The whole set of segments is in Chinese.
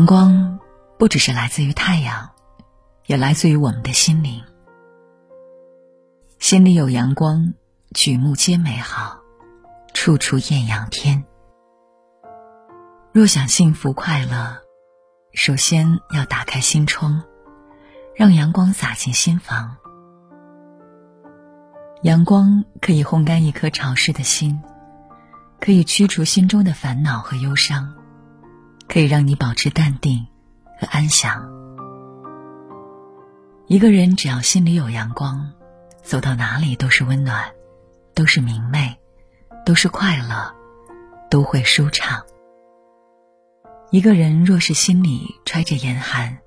阳光不只是来自于太阳，也来自于我们的心灵。心里有阳光，举目皆美好，处处艳阳天。若想幸福快乐，首先要打开心窗，让阳光洒进心房。阳光可以烘干一颗潮湿的心，可以驱除心中的烦恼和忧伤，可以让你保持淡定和安详。一个人只要心里有阳光，走到哪里都是温暖，都是明媚，都是快乐，都会舒畅。一个人若是心里揣着严寒，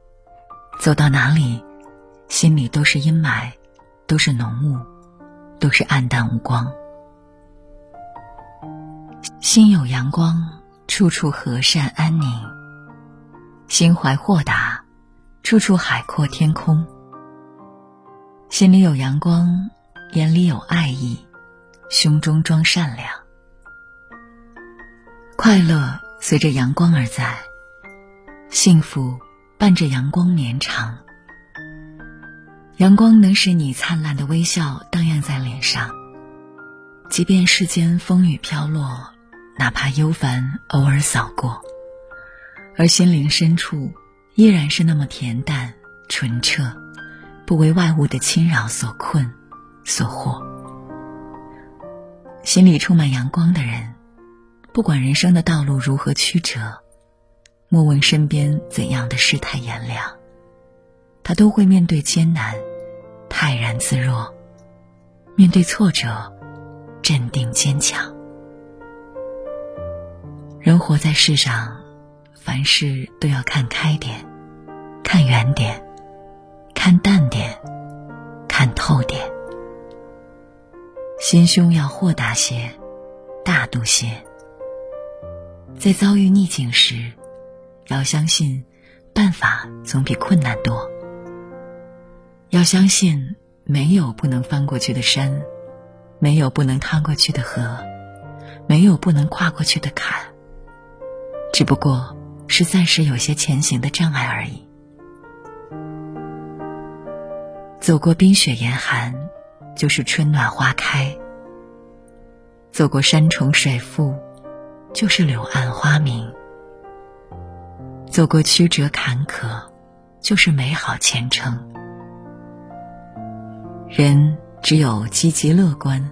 走到哪里心里都是阴霾，都是浓雾，都是暗淡无光。心有阳光，处处和善安宁；心怀豁达，处处海阔天空。心里有阳光，眼里有爱意，胸中装善良。快乐随着阳光而在，幸福伴着阳光绵长。阳光能使你灿烂的微笑荡漾在脸上，即便世间风雨飘落，哪怕忧烦偶尔扫过，而心灵深处依然是那么恬淡纯澈，不为外物的侵扰所困所惑。心里充满阳光的人，不管人生的道路如何曲折，莫问身边怎样的世态炎凉，他都会面对艰难泰然自若，面对挫折镇定坚强。人活在世上，凡事都要看开点，看远点，看淡点，看透点。心胸要豁达些，大度些。在遭遇逆境时，要相信办法总比困难多，要相信没有不能翻过去的山，没有不能趟过去的河，没有不能跨过去的坎，只不过是暂时有些前行的障碍而已。走过冰雪严寒，就是春暖花开；走过山重水复，就是柳暗花明；走过曲折坎坷，就是美好前程。人只有积极乐观，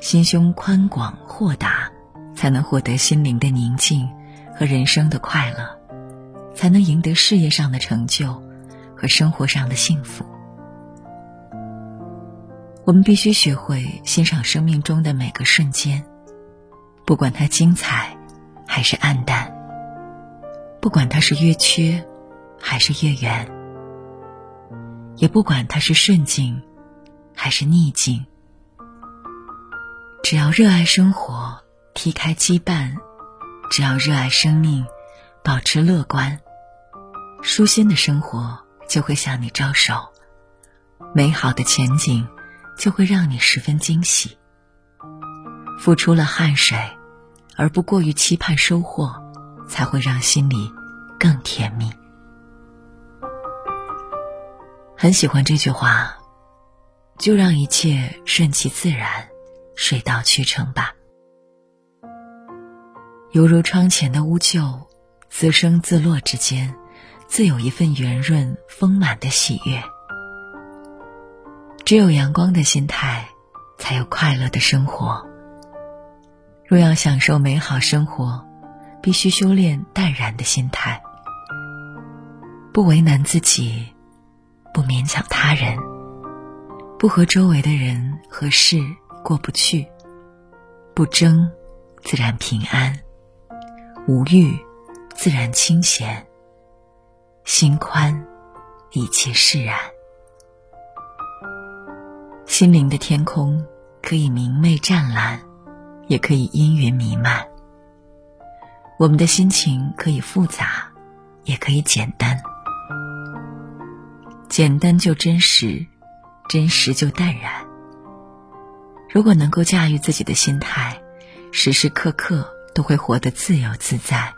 心胸宽广豁达，才能获得心灵的宁静和人生的快乐，才能赢得事业上的成就和生活上的幸福。我们必须学会欣赏生命中的每个瞬间，不管它精彩还是暗淡，不管它是越缺还是越圆，也不管它是顺境还是逆境。只要热爱生活，踢开羁绊；只要热爱生命，保持乐观，舒心的生活就会向你招手，美好的前景就会让你十分惊喜。付出了汗水，而不过于期盼收获，才会让心里更甜蜜。很喜欢这句话，就让一切顺其自然，水到渠成吧。犹如窗前的乌桕，自生自落之间，自有一份圆润丰满的喜悦。只有阳光的心态，才有快乐的生活。若要享受美好生活，必须修炼淡然的心态，不为难自己，不勉强他人，不和周围的人和事过不去，不争，自然平安；无欲，自然清闲；心宽，一切释然。心灵的天空可以明媚湛蓝，也可以阴云弥漫。我们的心情可以复杂，也可以简单。简单就真实，真实就淡然。如果能够驾驭自己的心态，时时刻刻都会活得自由自在，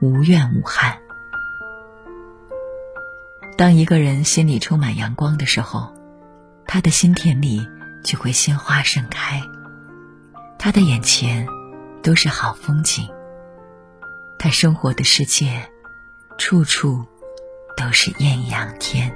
无怨无憾。当一个人心里充满阳光的时候，他的心田里就会鲜花盛开，他的眼前都是好风景，他生活的世界处处都是艳阳天。